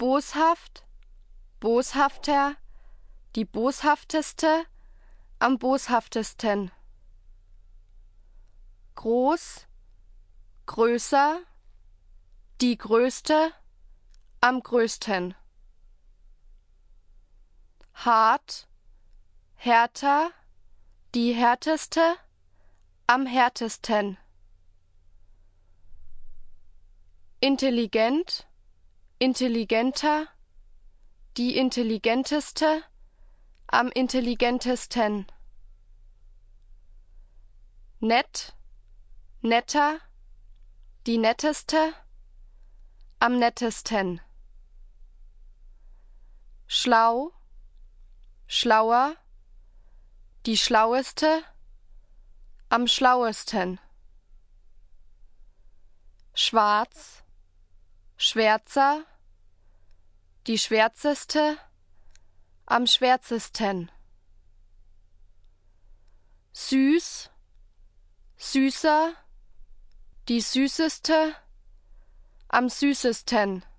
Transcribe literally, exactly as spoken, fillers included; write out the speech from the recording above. boshaft, boshafter, die boshafteste, am boshaftesten. Groß, größer, die größte, am größten. Hart, härter, die härteste, am härtesten. Intelligent, intelligenter, die intelligenteste, am intelligentesten. Nett, netter, die netteste, am nettesten. Schlau, schlauer, die schlaueste, am schlauesten. Schwarz, schwärzer, die schwärzeste, am schwärzesten. Süß, süßer, die süßeste, am süßesten.